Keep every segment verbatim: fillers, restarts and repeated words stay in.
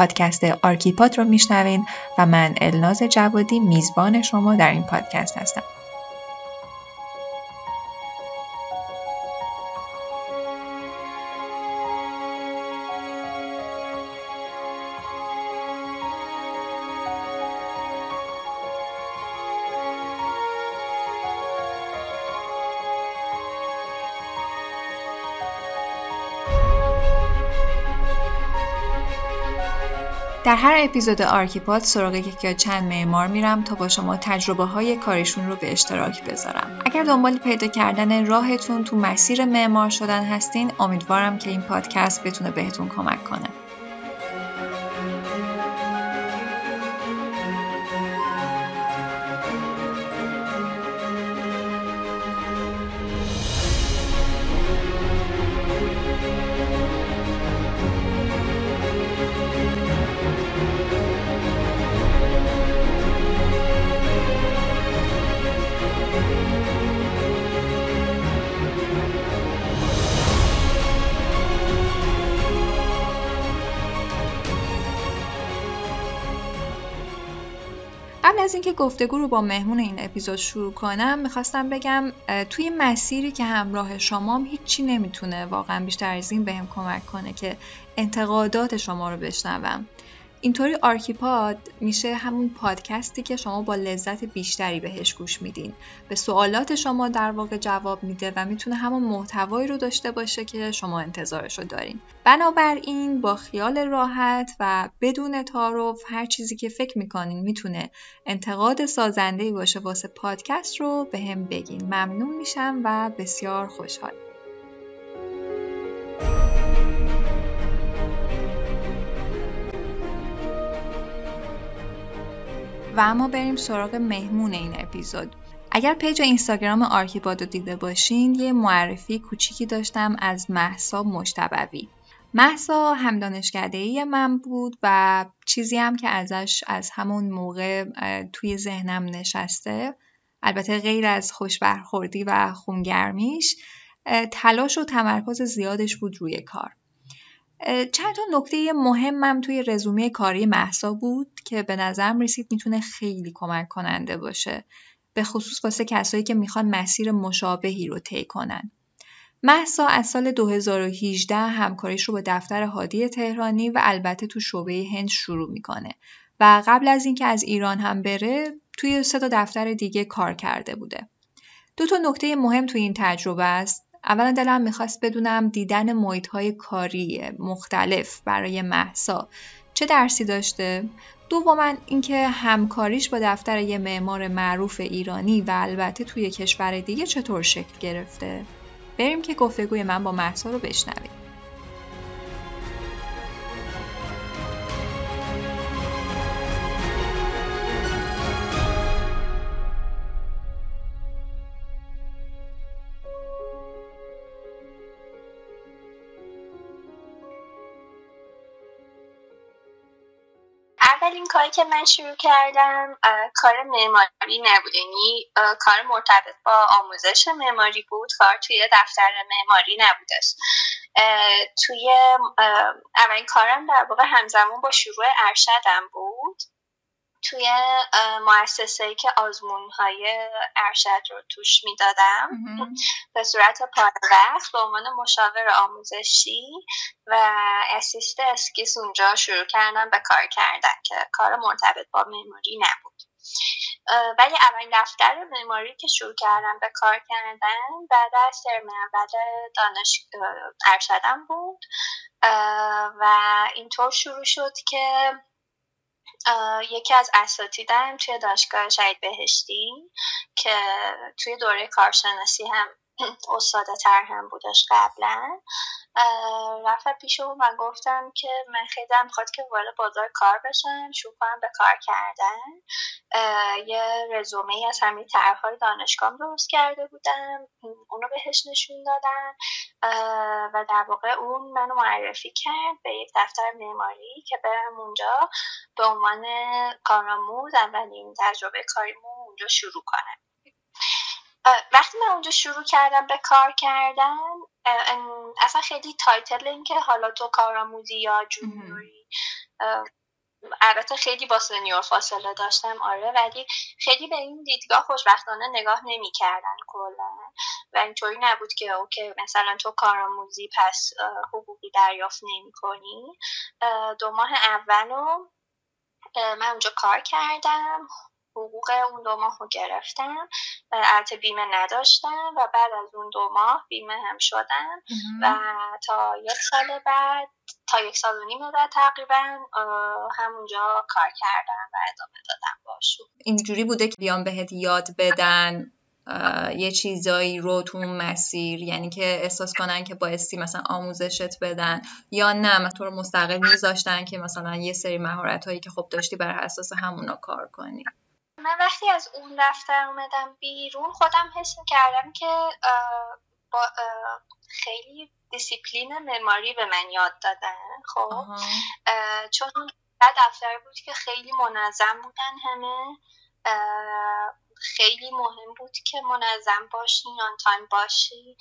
پادکست آرکیپاد رو میشنوین و من الناز جوادی میزبان شما در این پادکست هستم. در هر اپیزود آرکیپاد سراغ یکی یا چند معمار میرم تا با شما تجربه های کارشون رو به اشتراک بذارم. اگر دنبال پیدا کردن راهتون تو مسیر معمار شدن هستین، امیدوارم که این پادکست بتونه بهتون کمک کنه. قبل از اینکه گفتگو رو با مهمون این اپیزود شروع کنم، میخواستم بگم توی مسیری که همراه شمام هیچی نمیتونه واقعا بیشتر از این بهم کمک کنه که انتقادات شما رو بشنوم. اینطوری آرکیپاد میشه همون پادکستی که شما با لذت بیشتری بهش گوش میدین. به سوالات شما در واقع جواب میده و میتونه همون محتوایی رو داشته باشه که شما انتظارش رو دارین. بنابراین با خیال راحت و بدون تعارف هر چیزی که فکر میکنین میتونه انتقاد سازنده‌ای باشه واسه پادکست رو به هم بگین. ممنون میشم و بسیار خوشحال. و اما بریم سراغ مهمون این اپیزود. اگر پیج اینستاگرام آرکیپاد رو دیده باشین، یه معرفی کوچیکی داشتم از مهسا مجتبوی. مهسا هم دانشکده‌ای من بود و چیزی هم که ازش از همون موقع توی ذهنم نشسته، البته غیر از خوش برخوردی و خونگرمیش، تلاش و تمرکز زیادش بود روی کار. چند تا نکته مهمم توی رزومه کاری مهسا بود که به نظرم رسید میتونه خیلی کمک کننده باشه، به خصوص واسه کسایی که میخوان مسیر مشابهی رو طی کنن. مهسا از سال دو هزار و هجده همکاریش رو با دفتر هادیه تهرانی و البته تو شعبه هند شروع میکنه و قبل از اینکه از ایران هم بره توی سه تا دفتر دیگه کار کرده بوده. دو تا نکته مهم توی این تجربه است. اولا دلم میخواست بدونم دیدن محیط‌های کاری مختلف برای مهسا چه درسی داشته؟ دوما اینکه همکاریش با دفتر یه معمار معروف ایرانی و البته توی کشور دیگه چطور شکل گرفته؟ بریم که گفتگوی من با مهسا رو بشنویم. این کاری که من شروع کردم کار معماری نبود، یعنی کار مرتبط با آموزش معماری بود، کار توی دفتر معماری نبودش. توی اولین کارم در واقع همزمان با شروع ارشدم بود، توی مؤسسه‌ای که آزمون‌های ارشد رو توش میدادم به صورت پاروقت به عنوان مشاور آموزشی و اسیست اسکیس اونجا شروع کردم به کار کردن که کار مرتبط با معماری نبود. ولی اولین دفتر معماری که شروع کردم به کار کردن بعد از ترم اول دانش ارشدم بود و اینطور شروع شد که یکی از اساتیدم توی دانشگاه شهید بهشتی که توی دوره کارشناسی هم استاد تر هم بودش قبلا، رفت پیش او و گفتم که من خیلی هم می‌خواد که وارد بازار کار بشم، شروع کنم به کار کردن. یه رزومه از همین طرح‌های دانشگاه درست کرده بودم، اونو بهش نشون دادم و در واقع اون منو معرفی کرد به یک دفتر معماری که برم اونجا به عنوان کارآموز اولین تجربه کاریمو اونجا شروع کنم. وقتی من اونجا شروع کردم به کار کردن، اصلا خیلی تایتل این که حالا تو کارآموزی یا جونیوری البته خیلی با سنیور فاصله داشتم آره، ولی خیلی به این دیدگاه خوشبختانه نگاه نمی کردن کلا، و اینطوری نبود که اوکی مثلا تو کارآموزی پس حقوقی دریافت نمی کنی. دو ماه اولو من اونجا کار کردم، حقوق اون دو ماه رو گرفتم، البته بیمه نداشتم و بعد از اون دو ماه بیمه هم شدم و تا یک سال بعد تا یک سال و نیم بعد تقریبا همونجا کار کردم و ادامه دادم باشون. اینجوری بوده که بیان بهت یاد بدن یه چیزایی رو تو مسیر، یعنی که احساس کنن که بایستی مثلا آموزشت بدن، یا نه تو رو مستقل میذاشتن که مثلا یه سری مهارت‌هایی که خب داشتی بر اساس همونا کار کنی؟ من وقتی از اون رفتم اومدم بیرون خودم حس کردم که با خیلی دیسیپلین معماری به من یاد دادن خب، چون دفتر بود که خیلی منظم بودن همه، خیلی مهم بود که منظم باشی، آن تایم باشی،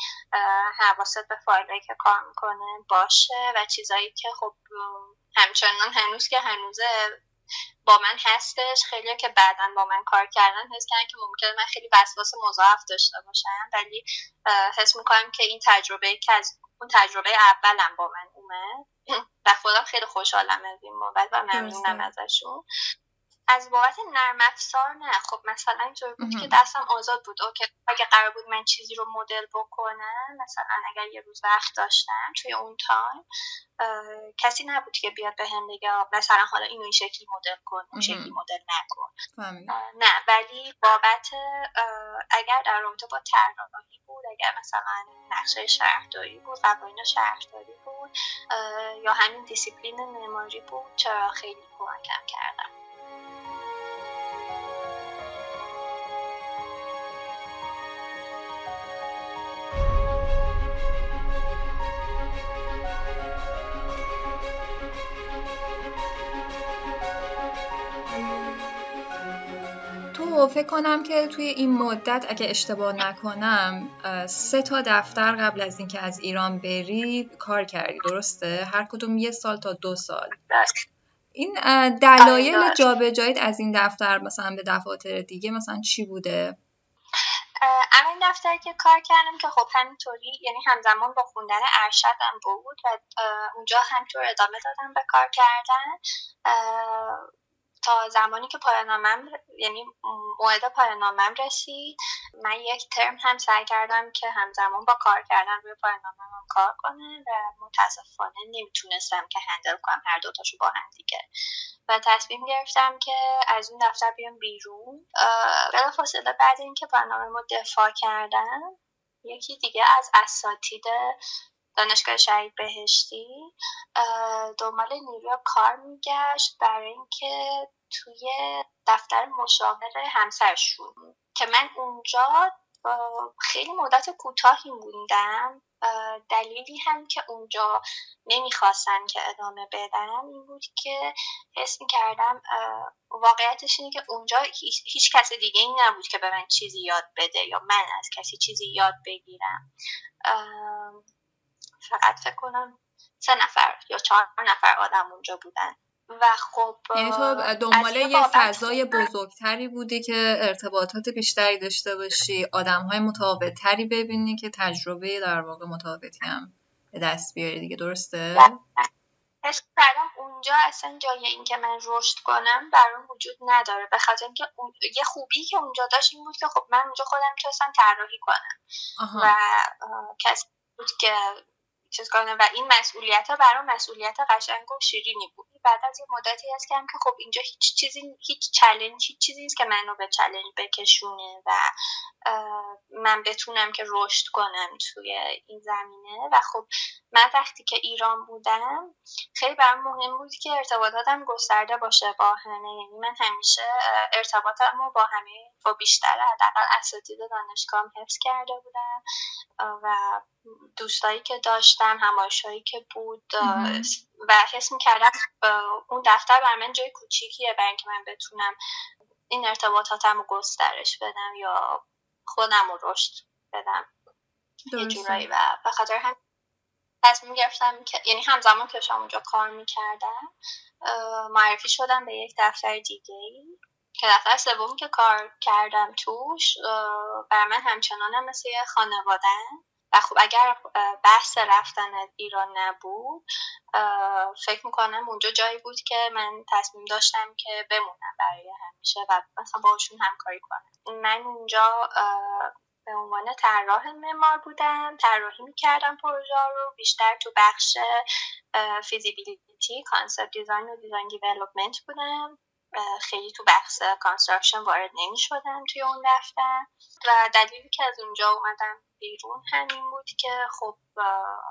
حواست به فایلایی که کار میکنه باشه و چیزایی که خب همچنان هنوز که هنوز با من هستش. خیلی که بعداً با من کار کردن حس کردن که ممکنه من خیلی وسواس مضاعف داشته باشم، ولی حس میکنم که این تجربه که از اون تجربه اولم با من اومد و خودم خیلی خوشحالم از این موقع و ممنونم ازشون. از بابت نرم افزار نه، خب مثلا اینطور بود که دستم آزاد بود، اوکی اگه قرار بود من چیزی رو مدل بکنم، مثلا اگر یه روز وقت داشتم توی اون تایم کسی نبود که بیاد به هم بگه مثلا حالا اینو این شکلی مدل کن اون شکلی مدل نکن، نه. ولی بابت اگر در رابطه با طراحی بود، اگر مثلا نقشه شهرداری بود، قوانین شهرداری بود، یا همین دیسیپلین معماری بود، چرا خیلی کمکم کردم. فکر کنم که توی این مدت اگه اشتباه نکنم سه تا دفتر قبل از اینکه از ایران بری کار کردی، درسته؟ هر کدوم یه سال تا دو سال. این دلایل جابجاییت از این دفتر مثلا به دفاتر دیگه مثلا چی بوده؟ اولین دفتری که کار کردم که خب همینطوری، یعنی همزمان با خوندن ارشدم بود و اونجا همینطور ادامه دادم به کار کردن تا زمانی که پایان‌نامه‌م، یعنی موعد پایان‌نامه‌م رسید. من یک ترم هم سعی کردم که همزمان با کار کردن روی پایان‌نامه‌م کار کنم و متاسفانه نمیتونستم که هندل کنم هر دوتاشو با هم دیگه و تصمیم گرفتم که از اون دفتر بیام بیرون. بلافاصله بعد اینکه پایان‌نامه‌مو دفاع کردم، یکی دیگه از اساتید دانشگاه شهید بهشتی دنبال نیروی کار میگشت برای اینکه توی دفتر مشاور همسرشون که من اونجا خیلی مدت کوتاهی موندم. دلیلی هم که اونجا نمیخواستم که ادامه بدم این بود که حس میکردم واقعیتش اینه که اونجا هیچ, هیچ کس دیگه این نبود که به من چیزی یاد بده یا من از کسی چیزی یاد بگیرم. فقط فکر کنم سه نفر یا چهار نفر آدم اونجا بودن و خب یعنی تو دنبال یه فضای بزرگتری بودی که ارتباطات بیشتری داشته باشی، آدم‌های متفاوت‌تری ببینی که تجربه در واقع متفاوتی هم به دست بیاری دیگه، درسته؟ حس کردم اونجا اصلا جای این که من رشد کنم برام وجود نداره، به خاطر اینکه اون... یه خوبی که اونجا داشت این بود که خب من اونجا خودم می‌تونستم طراحی کنم آها. و آه... کسی بود که چیز کنه و این مسئولیت ها برام مسئولیت قشنگ و شیرینی بود. بعد از یه مدتی هست که هم که خب اینجا هیچ چیزی هیچ چالش هیچ چیزی نیست که منو به چالش بکشونه و من بتونم که رشد کنم توی این زمینه. و خب من وقتی که ایران بودم خیلی برام مهم بود که ارتباطاتم گسترده باشه با همه، یعنی من همیشه ارتباطمو با همه با بیشتر حداقل اساتید دانشگاهم حفظ کرده بودم و دوستایی که داشتم، همایشایی که بود و حس می‌کردم اون دفتر برای من جای کوچیکیه برای اینکه من بتونم این ارتباطاتمو گسترش بدم یا خودمو رشد بدم یه جورایی. و به خاطر هم تصمیم گرفتم که یعنی همزمان که داشتم اونجا کار میکردم معرفی شدم به یک دفتر دیگه که دفتر سومی که کار کردم توش بر من همچنانم مثل خانواده‌ام و خب اگر بحث رفتن از ایران نبود فکر میکنم اونجا جایی بود که من تصمیم داشتم که بمونم برای همیشه و مثلا باشون همکاری کنم. من اونجا به عنوان طراح معمار بودم، طراحی میکردم پروژه رو بیشتر تو بخش فیزیبیلیتی، کانسپت دیزاین و دیزاین دیولپمنت بودم. خیلی تو بحث کانستراکشن وارد نمی شدم توی اون دفتر و دلیلی که از اونجا اومدم بیرون همین بود که خب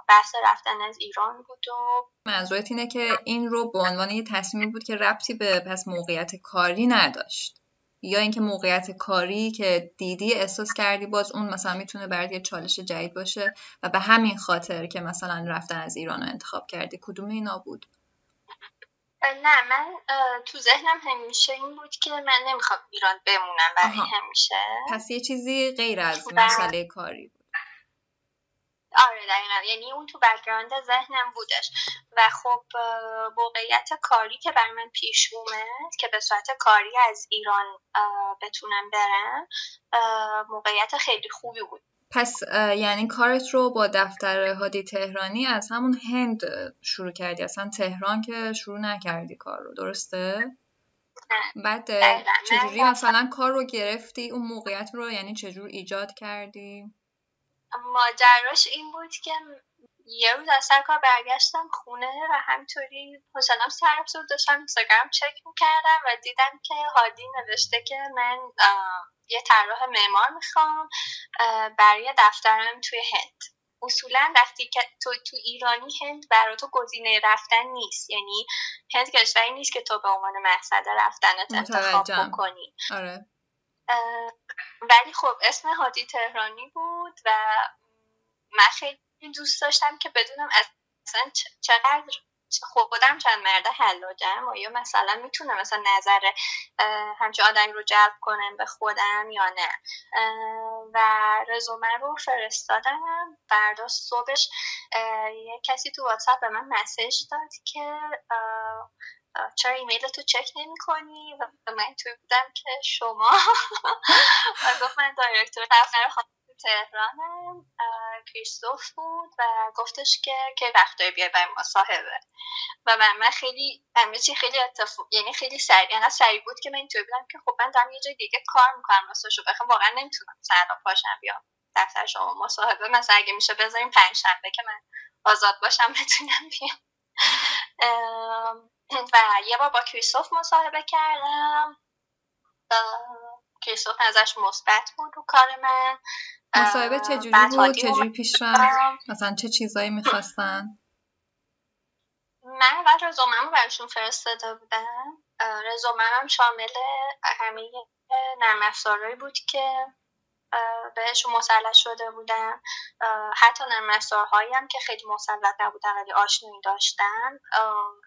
بحث رفتن از ایران بود و منظورت اینه که این رو به عنوان یه تصمیم بود که ربطی به پس موقعیت کاری نداشت یا اینکه موقعیت کاری که دیدی احساس کردی باز اون مثلا میتونه برات یه چالش جدید باشه و به همین خاطر که مثلا رفتن از ایران رو انتخاب کردی؟ کدوم اینا بود؟ نه، من تو ذهنم همیشه این بود که من نمیخوام ایران بمونم برای آها. همیشه. پس یه چیزی غیر از مسئله کاری بود. آره دقیقاً، یعنی اون تو بک‌گراند ذهنم بودش و خب موقعیت کاری که برای من پیش اومد که به صورت کاری از ایران بتونم برم موقعیت خیلی خوبی بود. پس یعنی کارت رو با دفتر هادی تهرانی از همون هند شروع کردی، اصلا تهران که شروع نکردی کار رو، درسته؟ نه. بعد چجوری مثلا کار رو گرفتی؟ اون موقعیت رو یعنی چجور ایجاد کردی؟ ماجراش این بود که یه روز از سر کار برگشتم خونه و همطوری حسنم سرف زود داشتم اینستاگرام چک میکردم و دیدم که هادی نوشته که من یه طراح معمار میخوام برای دفترم توی هند. اصولا وقتی که تو تو ایرانی هند برای تو گزینه رفتن نیست، یعنی هند کشوری نیست که تو به عنوان مقصد رفتنت انتخاب بکنی. آره. ولی خب اسم هادی تهرانی بود و من خیلی دوست داشتم که بدونم اصلا چقدر خودم چند مرده حلاجم و یا مثلا میتونم مثلا نظر همچه آدمی رو جلب کنم به خودم یا نه. و رزومه رو فرستادم، فردا صبحش یه کسی تو واتساپ به من مسیج داد که چرا ایمیل تو چک نمی کنی و من توی بودم که شما و گفت من دایرکتور دفتر خانم تهرانم، کریستوف بود و گفتش که که وقتایی بیای برای مصاحبه و من, من خیلی همه چی خیلی اتفاق یعنی خیلی سریع یعنی سریع بود که من اینطور بودم که خب من دارم یه جای دیگه کار میکنم واسه شو بخوام واقعا نمیتونم سراب پاشم بیام دفتر شما مصاحبه، مثلا اگه میشه بذاریم پنج شنبه که من آزاد باشم بتونم بیام. و یه بار با کریستوف مصاحبه کردم، کریستوف ازش مثبت بود رو کار من. مصاحبه چجوری بود؟ چجوری پیش رفت؟ مثلا چه چیزایی میخواستن؟ من بعد رزومه‌مو براشون فرستاده بودم. رزومه‌م شامل همه نرم افزارهایی بود که بهشون مسلط شده بودم، حتی نرم افزارهایی هم که خیلی مسلط نبودن ولی آشنایی داشتم.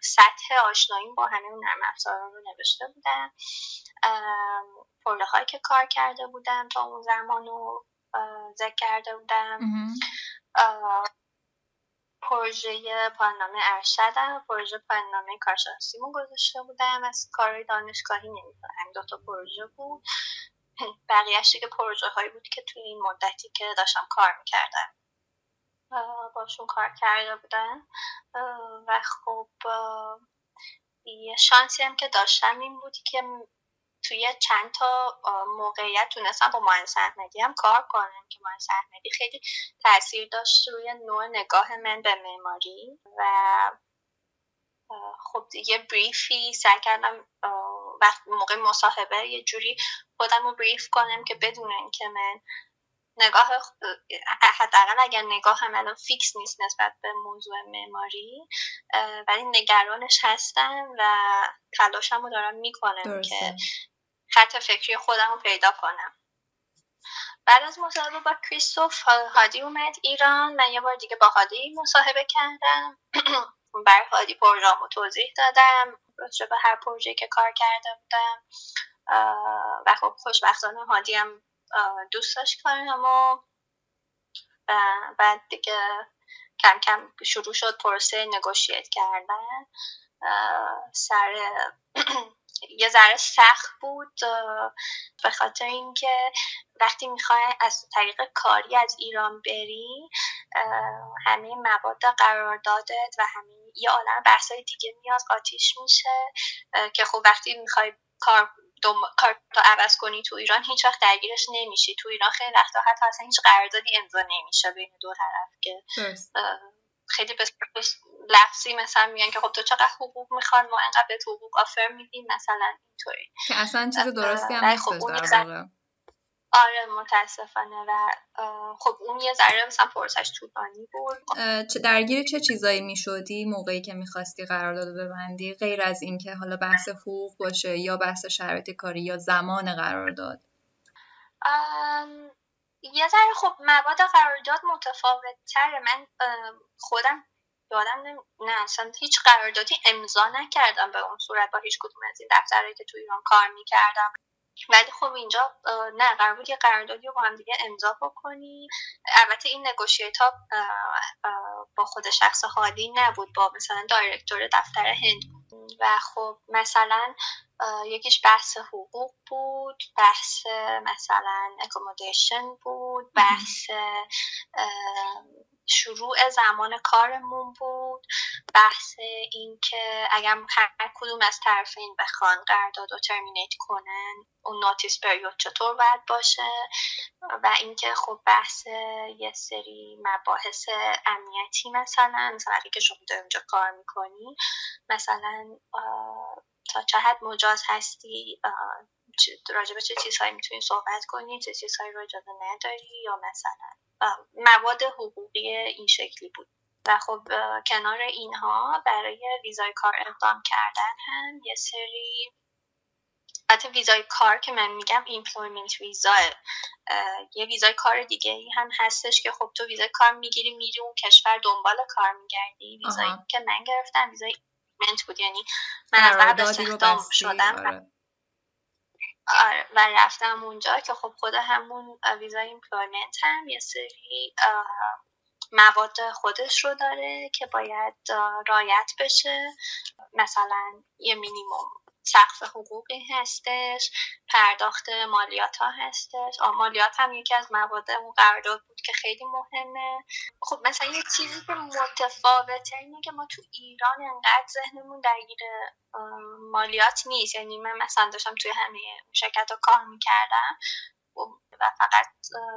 سطح آشنایی با همه نرم افزارها رو نوشته بودم، پروژه هایی که کار کرده بودم تا اون زمان رو ذکر کرده بودم، پروژه پایان‌نامه ارشدم، پروژه پایان‌نامه کارشناسیمو گذاشته بودم، از کارهای دانشگاهی نمی‌دونم دو تا پروژه بود، بقیه‌اش دیگه پروژه هایی بود که توی این مدتی که داشتم کار میکردم باشون کار کرده بودم. و خب یه شانسی هم که داشتم این بود که توی چند تا موقعیت تونستم با مهندس احمدی هم کار کنم که مهندس احمدی خیلی تاثیر داشت روی نوع نگاه من به معماری و خب دیگه بریفی سعی کردم وقت موقع مصاحبه یه جوری خودم رو بریف کنم که بدونن که من نگاه حداقل اگر نگاه هم الان فیکس نیست نسبت به موضوع معماری ولی نگرانش هستم و تلاشم رو دارم میکنم که خط فکری خودم رو پیدا کنم. بعد از مصاحبه با کریستوف هادی اومد ایران، من یه بار دیگه با هادی مصاحبه کردم، برای هادی پروژه‌مو توضیح دادم راجع به هر پروژه‌ای که کار کرده بودم و خب خوشبختانه هادی هم دوست داشت کارم و بعد دیگه کم کم شروع شد پروسه نگوشیت کردن. سر یه ذره سخت بود به خاطر اینکه وقتی میخوای از طریق کاری از ایران بری همه مواد قراردادت و همه یه عالم بحثای دیگه میاد آتیش میشه که خب وقتی میخوای کار دوم... کار تا عوض کنی تو ایران هیچ وقت درگیرش نمیشی. تو ایران خیلی وقتا حتی اصلا هیچ قراردادی امضا نمیشه بین دو طرف که خیلی بس لفظی مثلا میگن که خب تو چقدر حقوق میخوان، ما انقدر به تو حقوق آفر میدیم مثلا اینطوری که اصلا چیز درستی هم نیست. خب آره متاسفانه و خب اون یه ذره مثلا پرسش طولانی بود. درگیر چه چیزایی میشدی موقعی که میخواستی قرارداد ببندی غیر از اینکه حالا بحث حقوق باشه یا بحث شرایط کاری یا زمان قرارداد؟ یه ذره خب مواد قرارداد متفاوت تره. من خودم یادم نمی... نه اصلا هیچ قراردادی امضا نکردم به اون صورت با هیچ کدوم از این دفترهایی که تو ایران کار میکردم، ولی خب اینجا نه، قرار بود یه قراردادی رو با هم دیگه امضا بکنی. البته این نگوشیت ها با خود شخص حالی نبود، با مثلا دایرکتور دفتر هند بود و خب مثلا یکیش بحث حقوق بود، بحث مثلا اکومودیشن بود، بحث شروع زمان کارمون بود، بحث این که اگر هر کدوم از طرفین بخوان قرارداد رو ترمینیت کنن اون ناتیس پریود چطور باید باشه و اینکه خب بحث یه سری مباحث امنیتی مثلا مثلا اگه شما در اونجا کار میکنی مثلا تا چه حد مجاز هستی، راجع به چه چیزهایی میتونی صحبت کنی، چه چیزهایی رو اجازه نداری، یا مثلا مواد حقوقی این شکلی بود. و خب کنار اینها برای ویزای کار اقدام کردن هم یه سری، حتی ویزای کار که من میگم ایمپلویمنت ویزا، یه ویزای کار دیگه هم هستش که خب تو ویزای کار میگیری میری اون کشور دنبال کار میگردی. ویزایی آها. که من گرفتم ویزای ایمپلویمنت بود، یعنی من از قبل استخدام شدم آره. و رفتم اونجا که خب خود همون ویزا ایمپلویمنت هم یه سری مواد خودش رو داره که باید رعایت بشه، مثلا یه مینیمم سقف حقوقی هستش، پرداخت مالیات ها هستش. مالیات هم یکی از مواد اون قرارداد بود که خیلی مهمه. خب مثلا یه چیزی که متفاوته اینه که ما تو ایران انقدر ذهنمون درگیر مالیات نیست، یعنی من مثلا داشتم توی همه شرکت ها کار میکردم و فقط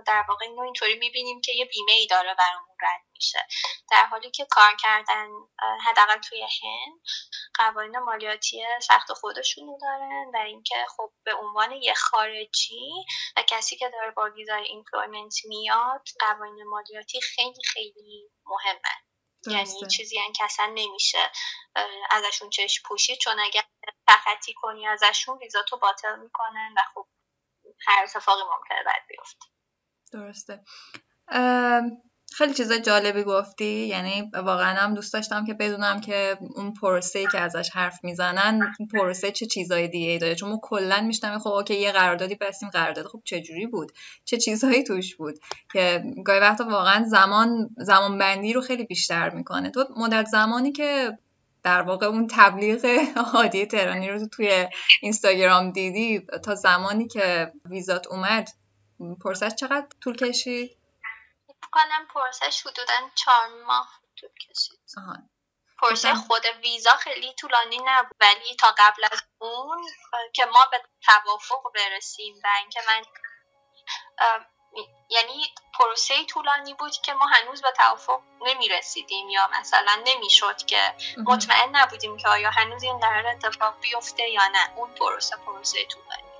در واقع اینو اینطوری میبینیم که یه بیمه ای داره برامون رد میشه، در حالی که کار کردن حداقل توی هند قوانین مالیاتی سخت خودشونو دارن و اینکه خب به عنوان یه خارجی و کسی که داره با ویزای ایمپلویمنت میاد قوانین مالیاتی خیلی خیلی مهمه درسته. یعنی چیزی ان که اصلا نمیشه ازشون چشم پوشی، چون اگر تخطی کنی ازشون ویزا تو باطل میکنن و خب هر اتفاقی ممکنه باید بیفته. درسته. خیلی چیزا جالبی گفتی، یعنی واقعا هم دوست داشتم که بدونم که اون پروسه‌ای که ازش حرف میزنن اون پروسه چه چیزای دیگه داره، چون ما کلا میشنم خب اوکی یه قراردادی بستیم، قرارداد خب چه جوری بود، چه چیزهایی توش بود که گاهی وقتا واقعا زمان زمان بندی رو خیلی بیشتر میکنه. تو مدت زمانی که در واقع اون تبلیغ هادیه تهرانی رو توی اینستاگرام دیدی تا زمانی که ویزات اومد پرسش چقدر طول کشید؟ کنم پرسش حدوداً چهار ماه طول کشید. آها. پرسش خود ویزا خیلی طولانی نبود، ولی تا قبل از اون که ما به توافق برسیم و اینکه من یعنی پروسه طولانی بود که ما هنوز به توافق نمی رسیدیم یا مثلا نمی شد که مطمئن نبودیم که آیا هنوز این قرار اتفاق بیفته یا نه. اون پروسه پروسه طولانی بود.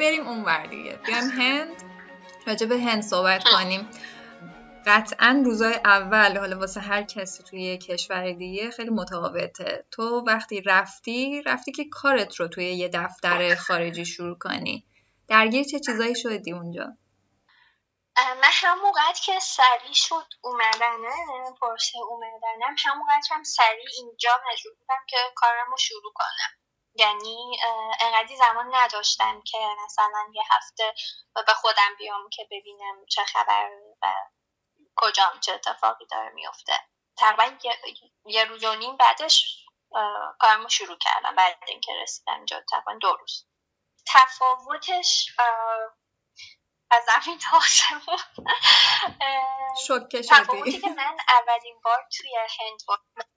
بریم اونور دیگه، بیایم هند، راجع به هند صحبت کنیم. قطعاً روزای اول حالا واسه هر کسی توی کشور دیگه خیلی متفاوته. تو وقتی رفتی رفتی که کارت رو توی یه دفتر خارجی شروع کنی، درگیر چه چیزایی شدی اونجا؟ من همون قدر که سریع شد اومدنم، پرسه اومدنم، همون قدر هم سریع اینجا مجبور بودم که کارم رو شروع کنم. یعنی انقدر زمان نداشتم که مثلا یه هفته به خودم بیام که ببینم چه خبر و کجام، چه اتفاقی داره میفته. تقریبا یه, یه روز و نیم بعدش کارم رو شروع کردم. بعد اینکه رسیدم اینجا تقریبا دو روز. تفاوتش از زمین تا آسمون شوکه شدی. تفاوتی که من اولین بار توی هند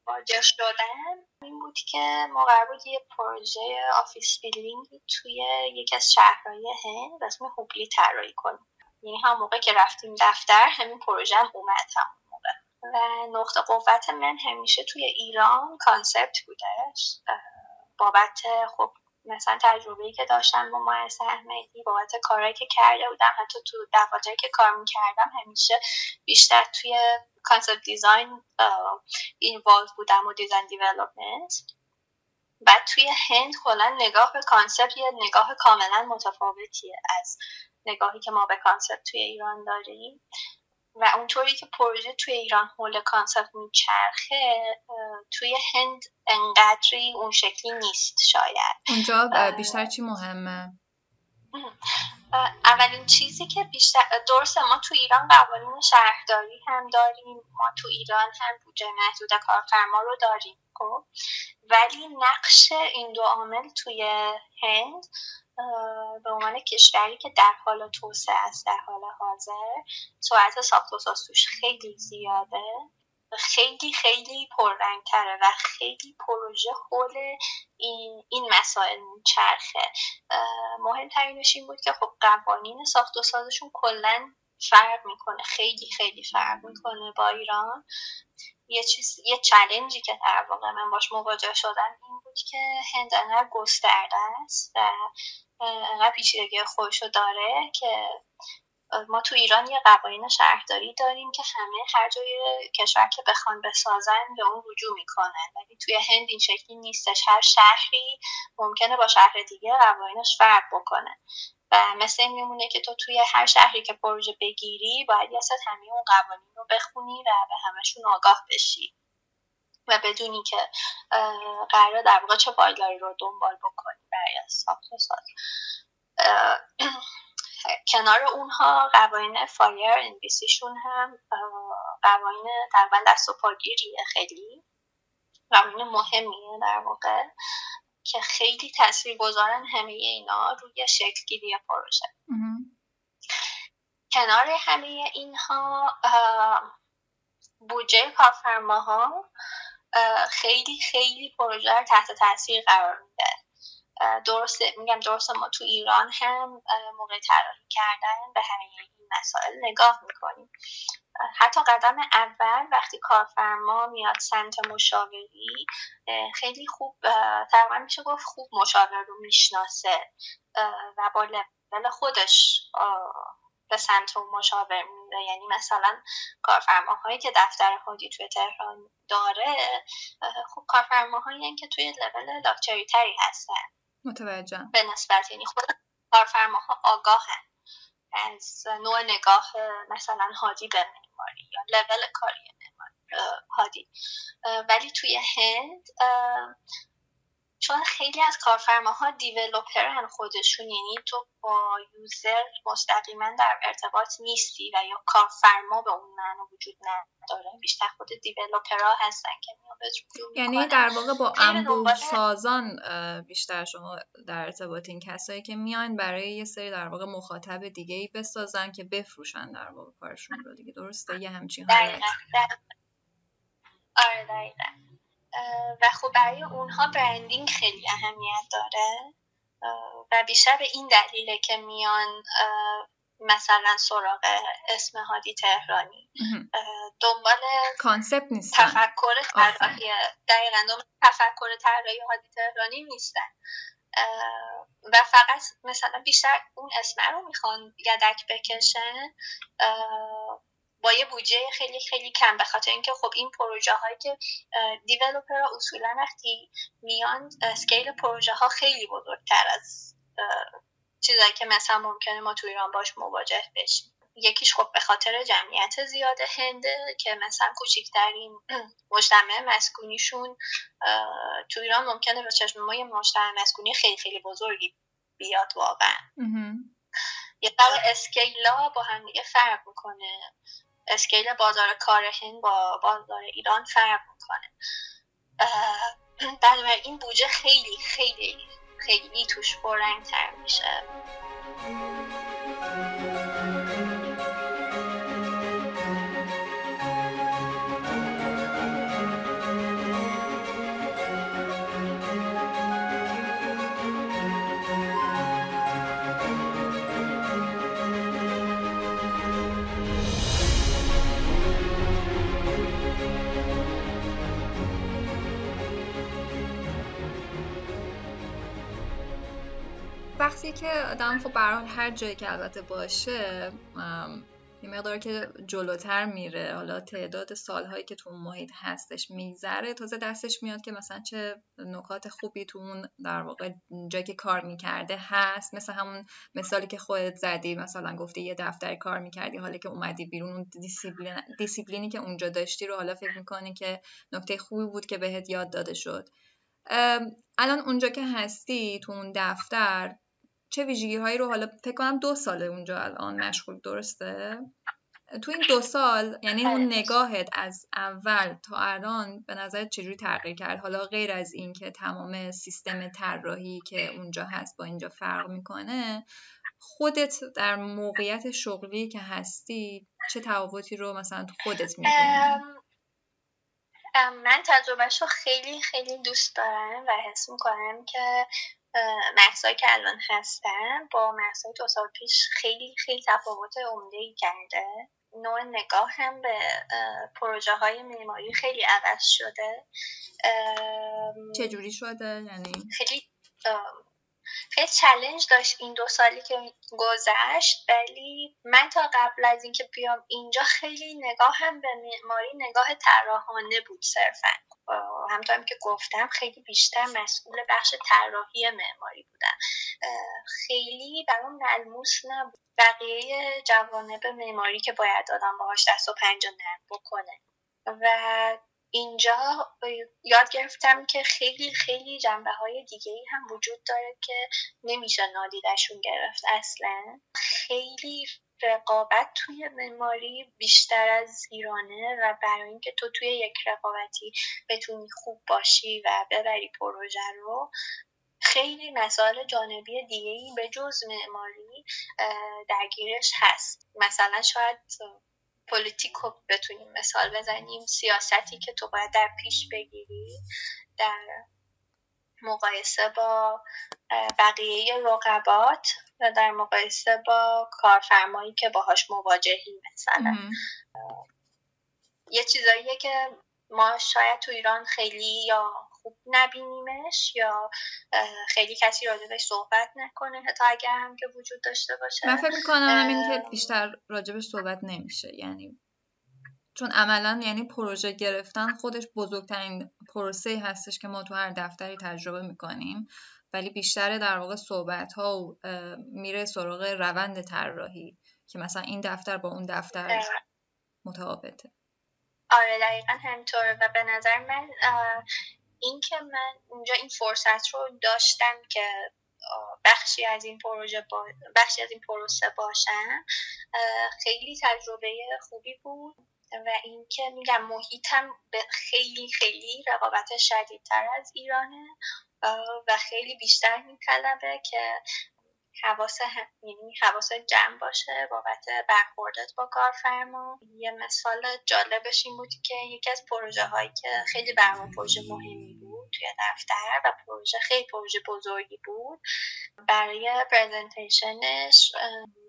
مواجه شدم این بود که ما قرار بود یه پروژه آفیس بیلدینگ توی یکی از شهرهای هند به اسم هوبلی طراحی کنیم. یعنی هم موقع که رفتیم دفتر همین پروژه هم اومد همون موقع. و نقطه قوت من همیشه توی ایران کانسپت بودش، بابت خب مثلا تجربه‌ای که داشتم با مهندس احمدی، بابت کارهایی که کرده بودم، حتی تو دفاتری که کار می‌کردم همیشه بیشتر توی کانسپت دیزاین اینوالو بودم و دیزاین دیولپمنت. بعد توی هند کلاً نگاه به کانسپت یه نگاه کاملاً متفاوتیه از نگاهی که ما به کانسپت توی ایران داریم. و اونطوری که پروژه توی ایران حول کانسپت میچرخه، توی هند انقدری اون شکلی نیست. شاید اونجا بیشتر چی مهمه؟ اولین چیزی که بیشتر درسته، ما تو ایران قوانین شهرداری هم داریم، ما تو ایران هم بودجه محدود کارفرما رو داریم، ولی نقش این دو عامل توی هند به عنوان کشوری که در حال توسعه است، در حال حاضر سرعت ساخت و ساز توش خیلی زیاده، خیلی خیلی پررنگ‌تره و خیلی پروژه حول این این مسائل میچرخه. مهمترینش این بود که خب قوانین ساخت و سازشون کلاً فرق میکنه، خیلی خیلی فرق میکنه با ایران. یه چیز یه چالنجی که در واقع من باش مواجه شدم این بود که هند انقدر گسترده است و انقدر پیچیدگی خودشو داره که ما تو ایران یه قوانین شهرداری داریم که همه هر جای کشور که بخوان بسازن به اون رجوع میکنن، ولی توی هند این شکلی نیستش. هر شهری ممکنه با شهر دیگه قوانینش فرق بکنه و مثل این میمونه که تو توی هر شهری که پروژه بگیری باید یه ست همه اون قوانین رو بخونی و به همشون آگاه بشی و بدونی که قراره در واقع چه پایلاری رو دنبال بکنی برای ساخت و ساز. کنار اونها قوانین فایر ان بی سی شون هم قوانین تقریبا دست و پاگیریه، خیلی قوانین مهمیه در واقع که خیلی تاثیرگذارن همه اینا روی شکل گیری پروژه. کنار همه اینها بودجه کارفرماها خیلی خیلی پروژه رو تحت تاثیر قرار میده. درسته میگم، درسته ما تو ایران هم موقع طراحی کردن به همه این مسائل نگاه میکنیم. حتی قدم اول وقتی کارفرما میاد سمت مشاوری، خیلی خوب تقریبا میشه گفت خوب مشاور رو میشناسه و با لول خودش به سمت اون مشاور میره. یعنی مثلا کارفرماهایی که دفتر هادی توی تهران داره خب کارفرماهایی هستن که توی لول لاکچری تری هستن متوجه به نسبت، یعنی خود کارفرماها آگاهن از نوع نگاه مثلا هادی به معماری یا لول کاری هادی. ولی توی هند چون خیلی از کارفرماها دیولپرن خودشون، یعنی تو با یوزر مستقیما در ارتباط نیستی و یا کارفرما به اون معنا وجود نداره، بیشتر خود دیولپرها هستن که میاد بهشون. یعنی در واقع با انبوه سازان بیشتر شما در ارتباطین، کسایی که میان برای یه سری در واقع مخاطب دیگه‌ای بسازن که بفروشن در واقع کارشون رو دیگه، درسته؟ یه همچین حالت. آره دقیقاً. و خب برای اونها برندینگ خیلی اهمیت داره و بیشتر به این دلیله که میان مثلا سراغ اسم هادی تهرانی، دنبال کانسپت نیستن، تفکر طراحی دقیقاً دنبال تفکر طراحی هادی تهرانی نیستن و فقط مثلا بیشتر اون اسم رو میخوان یدک بکشن با یه بودجه خیلی خیلی کم، به خاطر اینکه خب این پروژه هایی که دیولپرها اصولا وقتی میان اسکیل پروژه ها خیلی بزرگتر از چیزایی که مثلا ممکنه ما تو ایران باش مواجه بشیم. یکیش خب به خاطر جمعیت زیاد هنده که مثلا کوچکترین مجتمع مسکونیشون تو ایران ممکنه به چشم ما یه مجتمع مسکونی خیلی خیلی بزرگی بیاد واقعا. یه طور اسکیلا با هم دیگه فرق میکنه، اسکیل بازار کار هند با بازار ایران فرق میکنه، بنابراین این بودجه خیلی خیلی خیلی توش پررنگ تر میشه. وقتی که آدم خب برحال هر جایی که البته باشه یه مقدار که جلوتر میره، حالا تعداد سالهایی که تو اون محیط هستش میگذره، تازه دستش میاد که مثلا چه نکات خوبی تو اون در واقع جایی که کار میکرده هست. مثل همون مثالی که خودت زدی، مثلا گفتی یه دفتر کار میکردی، حالا که اومدی بیرون اون دیسیپلین دیسیپلینی که اونجا داشتی رو حالا فکر میکنی که نکته خوبی بود که بهت یاد داده شد. الان اونجا که هستی تو اون دفتر چه ویژگی‌هایی رو، حالا فکر کنم دو ساله اونجا الان مشغول، درسته؟ تو این دو سال یعنی اون نگاهت از اول تا الان به نظرت چجوری تغییر کرد؟ حالا غیر از این که تمام سیستم طراحی که اونجا هست با اینجا فرق میکنه، خودت در موقعیت شغلی که هستی چه تفاوتی رو مثلا تو خودت می‌بینی؟ من تجربهشو خیلی خیلی دوست دارم و حس می‌کنم که مهسایی که الان هستم با مهسایی دو سال پیش خیلی خیلی تفاوت عمده‌ای کرده. نوع نگاه هم به پروژه های معماری خیلی عوض شده. چجوری شده؟ یعنی خیلی خیلی چالش داشت این دو سالی که گذشت، ولی من تا قبل از اینکه بیام اینجا خیلی نگاه هم به معماری نگاه طراحانه بود صرفاً. همطورم که گفتم خیلی بیشتر مسئول بخش طراحی معماری بودم، خیلی برام ملموس نبود بقیه جوانب معماری که باید آدم باهاش دست و پنجه نرم بکنه. و اینجا یاد گرفتم که خیلی خیلی جنبه‌های دیگه‌ای هم وجود داره که نمیشه نادیدشون گرفت اصلا. خیلی رقابت توی معماری بیشتر از ایرانه و برای اینکه تو توی یک رقابتی بتونی خوب باشی و ببری پروژه رو، خیلی مسائل جانبی دیگه‌ای به جز معماری درگیرش هست. مثلا شاید پولیتیک رو بتونیم مثال بزنیم، سیاستی که تو باید در پیش بگیری در مقایسه با بقیه رقبات و در مقایسه با کارفرمایی که باهاش مواجهی مثلا. مم. یه چیزاییه که ما شاید تو ایران خیلی یا خوب نبینیمش یا خیلی کسی راجبش صحبت نکنه، حتی اگر هم که وجود داشته باشه. من فکر میکنم همین که بیشتر راجبش صحبت نمیشه، یعنی چون عملا یعنی پروژه گرفتن خودش بزرگترین پروسه هستش که ما تو هر دفتری تجربه میکنیم، ولی بیشتر در واقع صحبت ها میره سراغ روند طراحی که مثلا این دفتر با اون دفتر متفاوته. آره دقیقا همینطوره. و به نظر من این که من اونجا این فرصت رو داشتم که بخشی از این پروژه با... بخشی از این پروسه باشم خیلی تجربه خوبی بود. و اینکه میگم محیطم خیلی خیلی رقابت شدیدتر از ایرانه و خیلی بیشتر میطلبه که حواس هم... یعنی حواس جمع باشه بابت برخوردت با کارفرما. یه مثال جالبش این بود که یکی از پروژه هایی که خیلی برام پروژه مهمی بود توی دفتر و پروژه خیلی پروژه بزرگی بود، برای پرزنتیشنش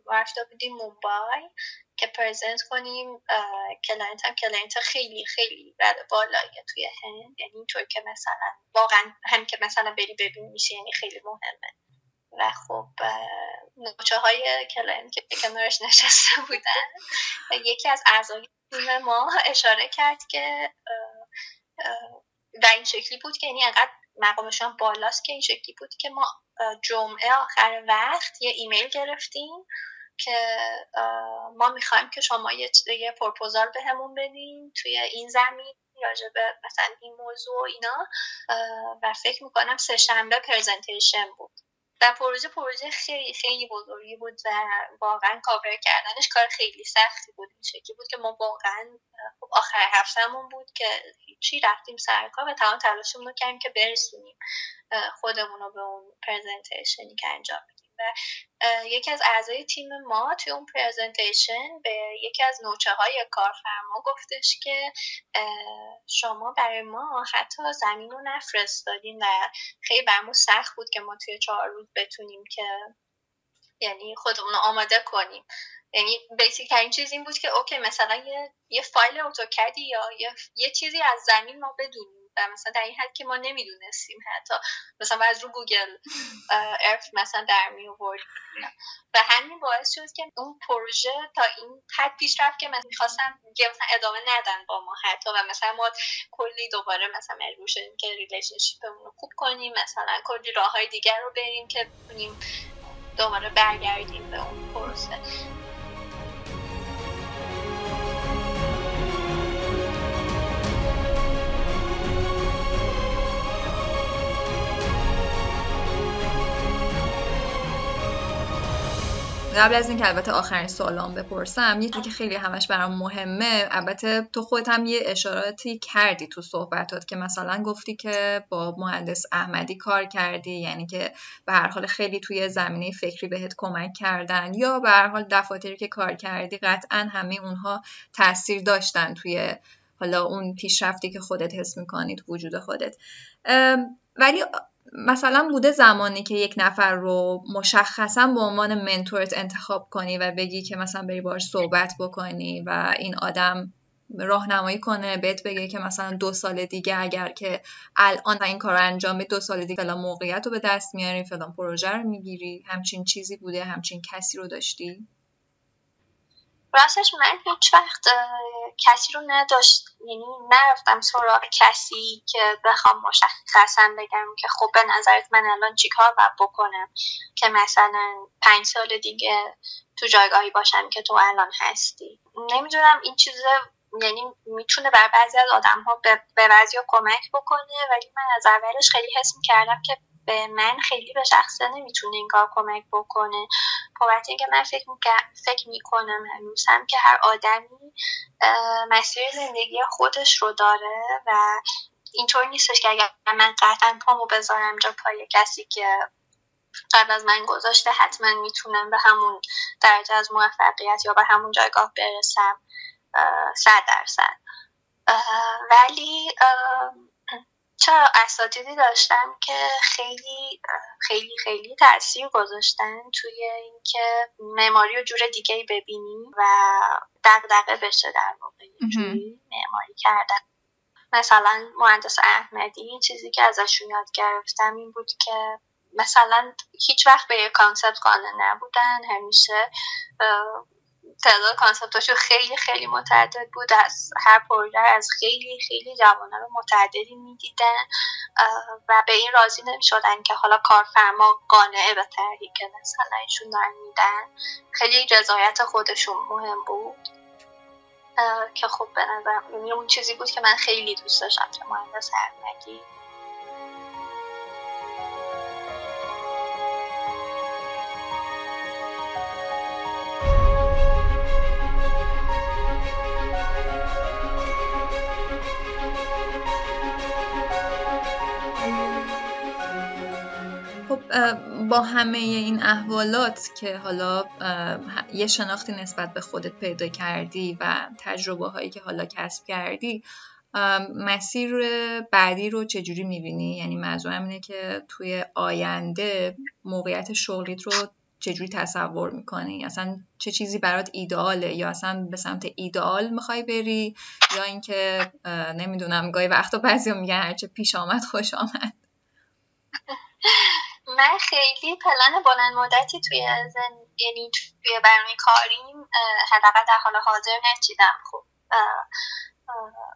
رفته بودیم مومبای که پرزنت کنیم. کلاینت هم کلاینت خیلی خیلی بالاییه توی هند، یعنی اینطور که مثلا واقعا هم که مثلا بری ببین میشه، یعنی خیلی مهمه. و خب نوچه های کلاینت که کنارش نشسته بودن، یکی از اعضای تیم ما اشاره کرد که در این شکلی بود که یعنی انقدر مقامشان بالاست که این شکلی بود که ما جمعه آخر وقت یه ایمیل گرفتیم که ما میخوایم که شما یه, یه پروپوزال به همون بدین توی این زمین راجع به مثلا این موضوع اینا، و فکر میکنم سه شنبه پرزنتیشن بود. در پروژه پروژه خیلی خیلی بزرگی بود و واقعا کاور کردنش کار خیلی سختی بود. این شکلی بود که ما واقعا آخر هفتمون بود که هیچی، رفتیم سر کار و تمام تلاشمون رو کردیم که برسونیم خودمون رو به اون پرزنتیشنی که انجام بدیم. و یکی از اعضای تیم ما توی اون پرزنتیشن به یکی از نوچه های کارفرما گفتش که شما برای ما حتی زمین رو نفرستادین و خیلی برامون سخت بود که ما توی چهار روز بتونیم که یعنی خودمون رو آماده کنیم. یعنی بیسیک ترین چیز این بود که اوکی مثلا یه, یه فایل اتوکدی یا یه،, یه چیزی از زمین ما بدونیم، و مثلا در این حد که ما نمیدونستیم حتی مثلا از رو گوگل ارث مثلا در می آورد، و همین باعث شد که اون پروژه تا این حد پیش رفت که من می‌خواستم دیگه مثلا ادامه ندن با ما حتی، و مثلا ما کلی دوباره مثلا مجبور شدیم که ریلیشنشیپمون رو خوب کنیم، مثلا کلی راه‌های دیگر رو بریم که بتونیم دوباره برگردیم به اون پروسه. قبل از اینکه البته آخرین سوالام بپرسم، یه چیزی که خیلی همش برام مهمه، البته تو خودت هم یه اشاراتی کردی تو صحبتات که مثلا گفتی که با مهندس احمدی کار کردی، یعنی که به هر حال خیلی توی زمینه فکری بهت کمک کردن، یا به هر حال دفاتری که کار کردی قطعاً همه اونها تأثیر داشتن توی حالا اون پیشرفتی که خودت حس می‌کنی تو وجود خودت. ولی مثلا بوده زمانی که یک نفر رو مشخصا به عنوان منتورت انتخاب کنی و بگی که مثلا بری باهاش صحبت بکنی و این آدم راهنمایی کنه، بهت بگه که مثلا دو سال دیگه اگر که الان این کار رو انجام بدی، دو سال دیگه فلان موقعیت رو به دست میاری، فلان پروژه رو میگیری؟ همچین چیزی بوده؟ همچین کسی رو داشتی؟ راستش من هیچ وقت کسی رو نداشت، یعنی نرفتم سراغ کسی که بخوام مشخصاً بگم که خب به نظرت من الان چیکار باید بکنم که مثلا پنج سال دیگه تو جایگاهی باشم که تو الان هستی. نمیدونم این چیز یعنی میتونه بر بعضی از آدم ها به بعضی ها کمک بکنه، ولی من از اولش خیلی حس میکردم که به من خیلی به شخصه نمیتونه این کار کمک بکنه، بابت اینکه من فکر فکر میکنم هنوزم که هر آدمی مسیر زندگی خودش رو داره و اینطور نیستش که اگر من قطعا پامو بذارم جا پای کسی که قبل از من گذاشته حتما میتونم به همون درجه از موفقیت یا به همون جایگاه برسم صد درصد. ولی چرا اساتیدی داشتم که خیلی خیلی خیلی تأثیر گذاشتن توی اینکه معماری رو جور دیگه‌ای ببینیم و دغدغه بشه در واقع جوری معماری کردن. مثلا مهندس احمدی چیزی که ازشون یاد گرفتم این بود که مثلا هیچ وقت به یه کانسپت قانع نبودن، همیشه تعداد کانسپتاشو خیلی خیلی متعدد بود، از هر پروژه از خیلی خیلی جوانا رو متعددی میدیدن و به این راضی نمیشدن که حالا کارفرما قانعه به طریقی که مثلا ایشون دارن میدن. خیلی رضایت خودشون مهم بود که خب به نظرم اون چیزی بود که من خیلی دوست داشتم که مهندس احمدی. با همه این احوالات که حالا یه شناختی نسبت به خودت پیدا کردی و تجربه هایی که حالا کسب کردی، مسیر بعدی رو چجوری میبینی؟ یعنی منظورم اینه که توی آینده موقعیت شغلیت رو چجوری تصور میکنی؟ اصلا چه چیزی برات ایدئاله؟ یا اصلا به سمت ایدئال میخوای بری؟ یا اینکه نمیدونم گاهی وقتا بعضیا میگن هرچه پیش آمد خوش آمد. من خیلی پلن بلند مدتی توی زندگی یعنی توی برنامه کاریم حداقل در حال حاضر نچیدم. خب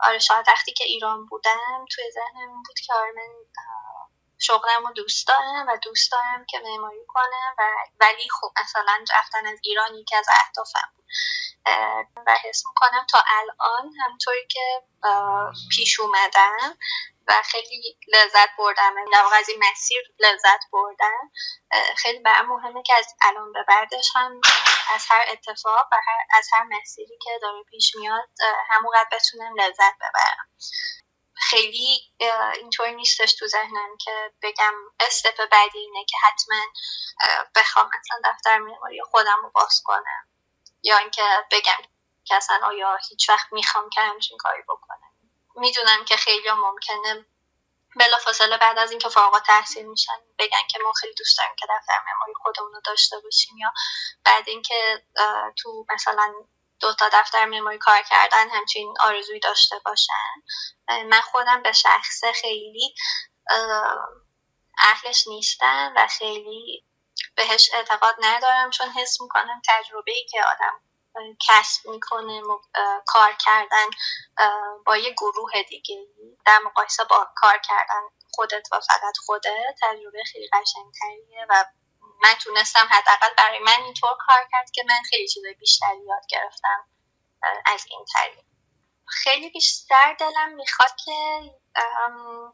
آره شاید وقتی که ایران بودم توی ذهنم بود که آره من شغلم رو دوست دارم و دوست دارم که معماری کنم و ولی خب مثلا رفتن از ایران یکی از اهدافم و حس میکنم تا الان همطوری که پیش اومدم و خیلی لذت بردم، در واقع از این مسیر لذت بردم. خیلی برام مهمه که از الان به بعدش هم از هر اتفاق و هر از هر مسیری که داره پیش میاد همونقدر بتونم لذت ببرم. خیلی اینطوری نیستش تو ذهنم که بگم استپ بعدی اینه که حتما بخوام مثلا دفتر معماری خودم رو باز کنم یا اینکه بگم که اصلا آیا هیچ وقت میخوام که همچین کاری بکنم. میدونم که خیلی ها ممکنه بلافاصله بعد از اینکه فارغ التحصیل میشن بگن که ما خیلی دوست داریم که دفتر معماری خودمون رو داشته باشیم، یا بعد اینکه تو مثلا دو تا دفتر معماری کار کردن همچین آرزویی داشته باشن. من خودم به شخص خیلی اهلش نیستم و خیلی بهش اعتقاد ندارم، چون حس میکنم تجربه‌ای که آدم کسب میکنه مب... آه... کار کردن آه... با یه گروه دیگه در مقایسه با کار کردن خودت و فقط خودت، تجربه خیلی قشنگتریه و من تونستم حداقل برای من اینطور کار کرد که من خیلی چیزای بیشتری یاد گرفتم از این طریق. خیلی بیشتر دلم میخواد که آم...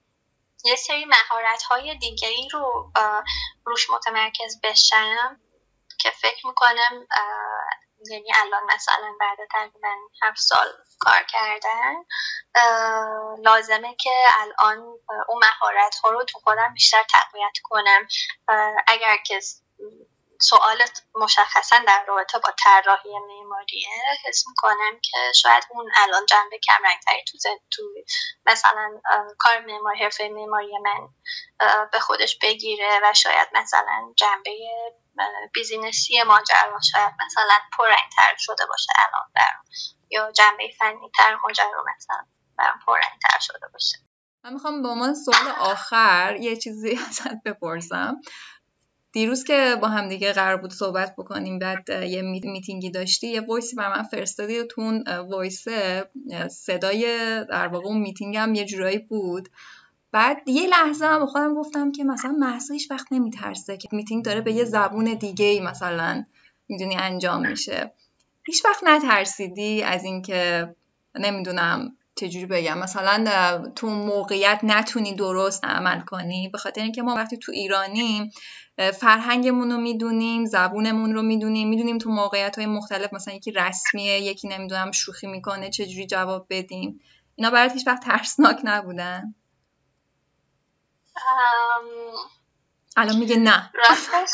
یه سری مهارت‌های دیگه‌ای رو آ... روش متمرکز بشم که فکر میکنم آ... یعنی الان مثلا بعد تقریبا هفت سال کار کردن لازمه که الان اون مهارت ها رو تو خودم بیشتر تقویت کنم. اگر که سوالت مشخصا در رابطه با طراحی معماریه، حس میکنم که شاید اون الان جنبه کم رنگ تری تو تو مثلا کار معماری، حرفه معماری من به خودش بگیره و شاید مثلا جنبه بیزینسی ماجرا شاید مثلا پررنگ‌تر شده باشه الان برام، یا جنبه فنی‌تر ماجرا مثلا برام پررنگ‌تر شده باشه. من میخوام با من سوال آخر یه چیزی ازت بپرسم. دیروز که با هم دیگه قرار بود صحبت بکنیم، بعد یه میتینگی داشتی، یه وایسی بر من فرستادی و تو اون وایسه صدای در واقع اون میتینگ هم یه جورایی بود. بعد یه لحظه هم خودم گفتم که مثلا مهسا هیچ وقت نمیترسه که میتینگ داره به یه زبون دیگه‌ای مثلا میدونی انجام میشه. هیچ وقت نترسیدی از اینکه نمیدونم چجوری بگم مثلا تو موقعیت نتونی درست عمل کنی، به خاطر اینکه ما وقتی تو ایرانیم فرهنگمون رو میدونیم، زبونمون رو میدونیم، میدونیم تو موقعیت‌های مختلف مثلا یکی رسمیه، یکی نمیدونم شوخی میکنه، چجوری جواب بدیم. اینا برات هیچ وقت ترسناک نبودن؟ ام... الان میگه نه راستش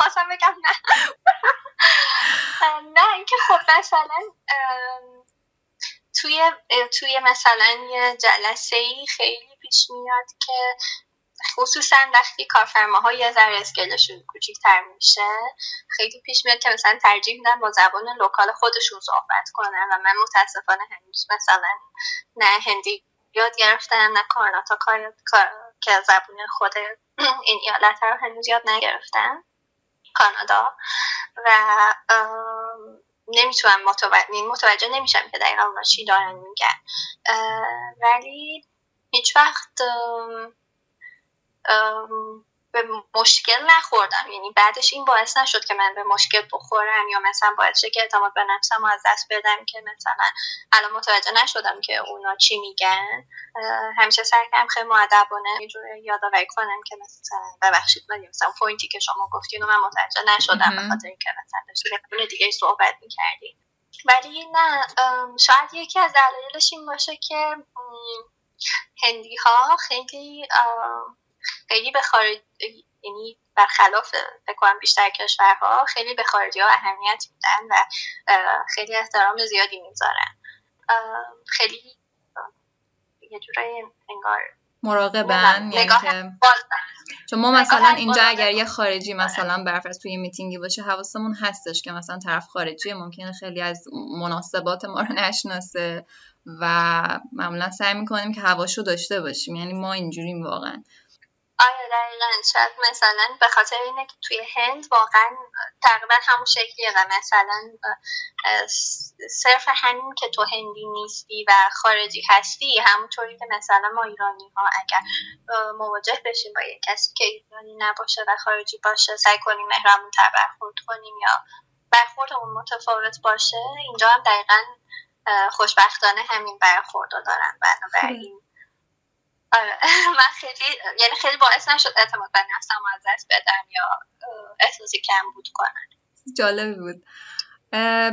خواستم بگم نه نه اینکه خب مثلا توی توی مثلا یه جلسه‌ای خیلی پیش میاد که خصوصا وقتی کارفرماها یه ذره اسکیلشون کوچیک‌تر میشه، خیلی پیش میاد که مثلا ترجیح میدن با زبان لوکال خودشون صحبت کنن و من متاسفانه هنوز مثلا نه هندی یاد گرفتم نه کارناتا کار که زبون خود این ایالت رو هنوز یاد نگرفتم کانادا و نمیتونم متوجه متوجه نمیشم که دقیقا اونا چی دارن میگن، ولی هیچ وقت به مشکل نخوردم. یعنی بعدش این باعث نشد که من به مشکل بخورم یا مثلا باعث شد که اعتماد به نفسم از دست بدم که مثلا الان متوجه نشدم که اونا چی میگن. همیشه سعی کردم خیلی مؤدبانه یه جوری یادآوری کنم که مثلا ببخشید من مثلا پوینتی که شما گفتین من متوجه نشدم به خاطر اینکه مثلا داشتین دیگه صحبت می‌کردین. ولی نه، شاید یکی از دلایلش این باشه که هندی‌ها خیلی خیلی به خارج، یعنی برخلاف فکر کنم بیشتر کشورها، خیلی به خارجی ها اهمیت میدن و خیلی احترام زیادی میذارن. خیلی یه جورای انگار مراقبن، یعنی که چون ما مثلا اینجا اگر یه خارجی مثلا برفرض توی میتینگی باشه حواسمون هستش که مثلا طرف خارجیه، ممکنه خیلی از مناسبات ما رو نشناسه و معمولا سعی میکنیم که حواشو داشته باشیم. یعنی ما اینجوریم واقعا. آره دقیقاً. شاید مثلا به خاطر اینه که توی هند واقعاً تقریباً همون شکلیه و مثلا صرف همین که تو هندی نیستی و خارجی هستی، همونطوری که مثلا ما ایرانی ها اگر مواجه بشیم با یک کسی که ایرانی نباشه و خارجی باشه سعی کنیم مهربون تر برخورد کنیم یا برخوردمون متفاوت باشه. اینجا هم دقیقاً خوشبختانه همین برخورد رو دارن، بنابراین آره من خیلی یعنی خیلی باعث نشد اعتماد به نفسم از دست بدم یا احساسی کم بود کنن. جالب بود.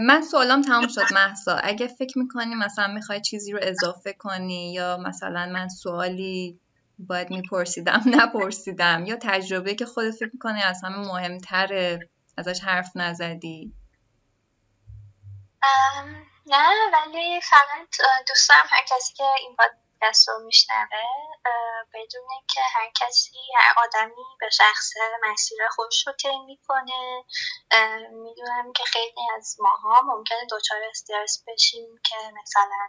من سوالم تموم شد مهسا. اگه فکر میکنی مثلا میخوای چیزی رو اضافه کنی یا مثلا من سوالی باید میپرسیدم نپرسیدم یا تجربه که خودت فکر میکنی از همه مهمتره ازش حرف نزدی؟ نه، ولی فقط دوست دارم هر کسی که این باید کس رو میشنوه بدونه که هر کسی هر آدمی به شخص مسیر خودش رو طی میکنه. میدونم که خیلی از ماها ممکنه دچار استرس بشیم که مثلا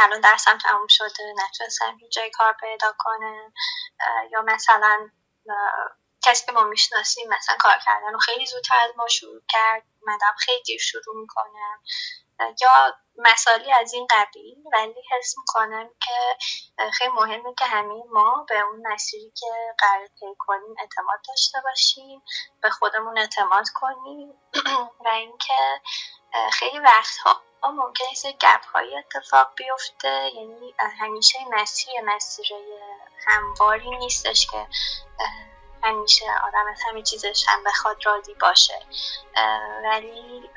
الان درسم تموم شده نتونستم هیچ جای کار پیدا کنم، یا مثلا کسی که ما میشناسیم مثلا کار کردن رو خیلی زودتر از ما شروع کرد، منم خیلی دیر شروع میکنم یا مسائلی از این قبیل. ولی حس میکنم که خیلی مهمه که همه ما به اون مسیری که قرار طی کنیم اعتماد داشته باشیم، به خودمون اعتماد کنیم و اینکه خیلی وقتها ممکنه این سری گپ‌های اتفاق بیفته، یعنی همیشه مسیر مسیر همواری نیستش که همیشه آدم از همه چیزش هم بخواد راضی باشه. ولی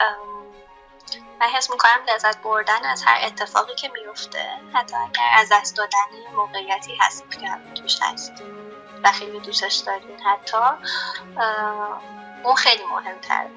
من حس میکنم لذت بردن از هر اتفاقی که میفته، حتی اگر از دست دادن موقعیتی هست که هم توش هستیم و خیلی دوستش داریم، حتی اون خیلی مهمتره.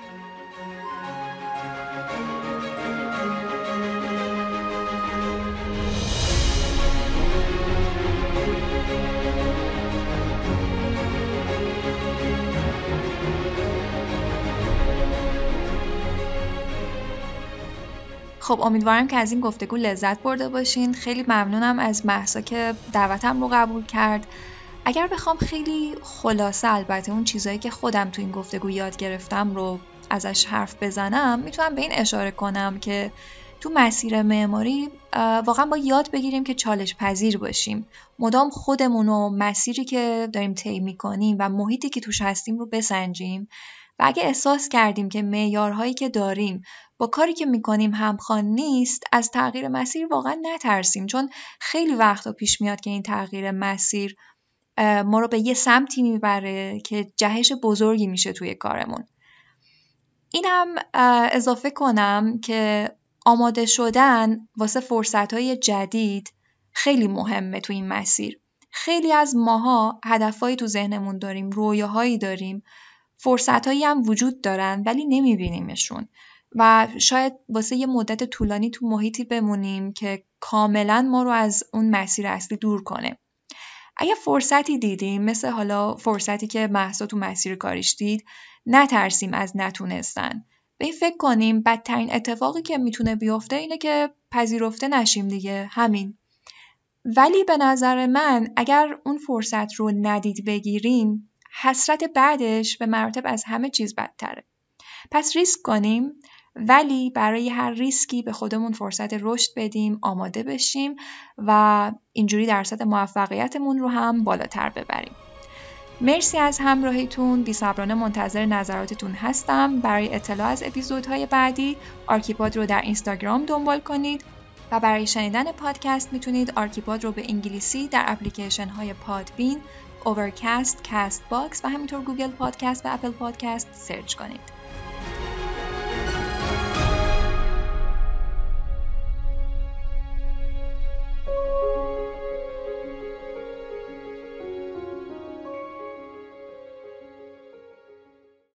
خب امیدوارم که از این گفتگو لذت برده باشین. خیلی ممنونم از مهسا که دعوتم رو قبول کرد. اگر بخوام خیلی خلاصه البته اون چیزایی که خودم تو این گفتگو یاد گرفتم رو ازش حرف بزنم، میتونم به این اشاره کنم که تو مسیر معماری واقعا با یاد بگیریم که چالش پذیر باشیم، مدام خودمون و مسیری که داریم طی می‌کنیم و محیطی که توش هستیم رو بسنجیم و اگه احساس کردیم که معیارهایی که داریم با کاری که میکنیم همخوان نیست، از تغییر مسیر واقعا نترسیم، چون خیلی وقتا پیش میاد که این تغییر مسیر ما رو به یه سمتی میبره که جهش بزرگی میشه توی کارمون. اینم اضافه کنم که آماده شدن واسه فرصتهای جدید خیلی مهمه توی این مسیر. خیلی از ماها هدفهایی تو ذهنمون داریم، رویاهایی داریم، فرصتهایی هم وجود دارن ولی نمیبینیمشون و شاید واسه یه مدت طولانی تو محیطی بمونیم که کاملا ما رو از اون مسیر اصلی دور کنه. اگه فرصتی دیدیم، مثل حالا فرصتی که مهسا تو مسیر کاریش دید، نترسیم از نتونستن. به این فکر کنیم بدترین اتفاقی که میتونه بیفته اینه که پذیرفته نشیم دیگه، همین. ولی به نظر من اگر اون فرصت رو ندید بگیریم، حسرت بعدش به مراتب از همه چیز بدتره. پس ریسک کنیم، ولی برای هر ریسکی به خودمون فرصت رشد بدیم، آماده بشیم و اینجوری درصد موفقیتمون رو هم بالاتر ببریم. مرسی از همراهیتون. بی‌صبرانه منتظر نظراتتون هستم. برای اطلاع از اپیزودهای بعدی آرکیپاد رو در اینستاگرام دنبال کنید و برای شنیدن پادکست میتونید آرکیپاد رو به انگلیسی در اپلیکیشن های پادبین، اورکست، کاست باکس و همینطور گوگل پادکست و اپل پادکست سرچ کنید.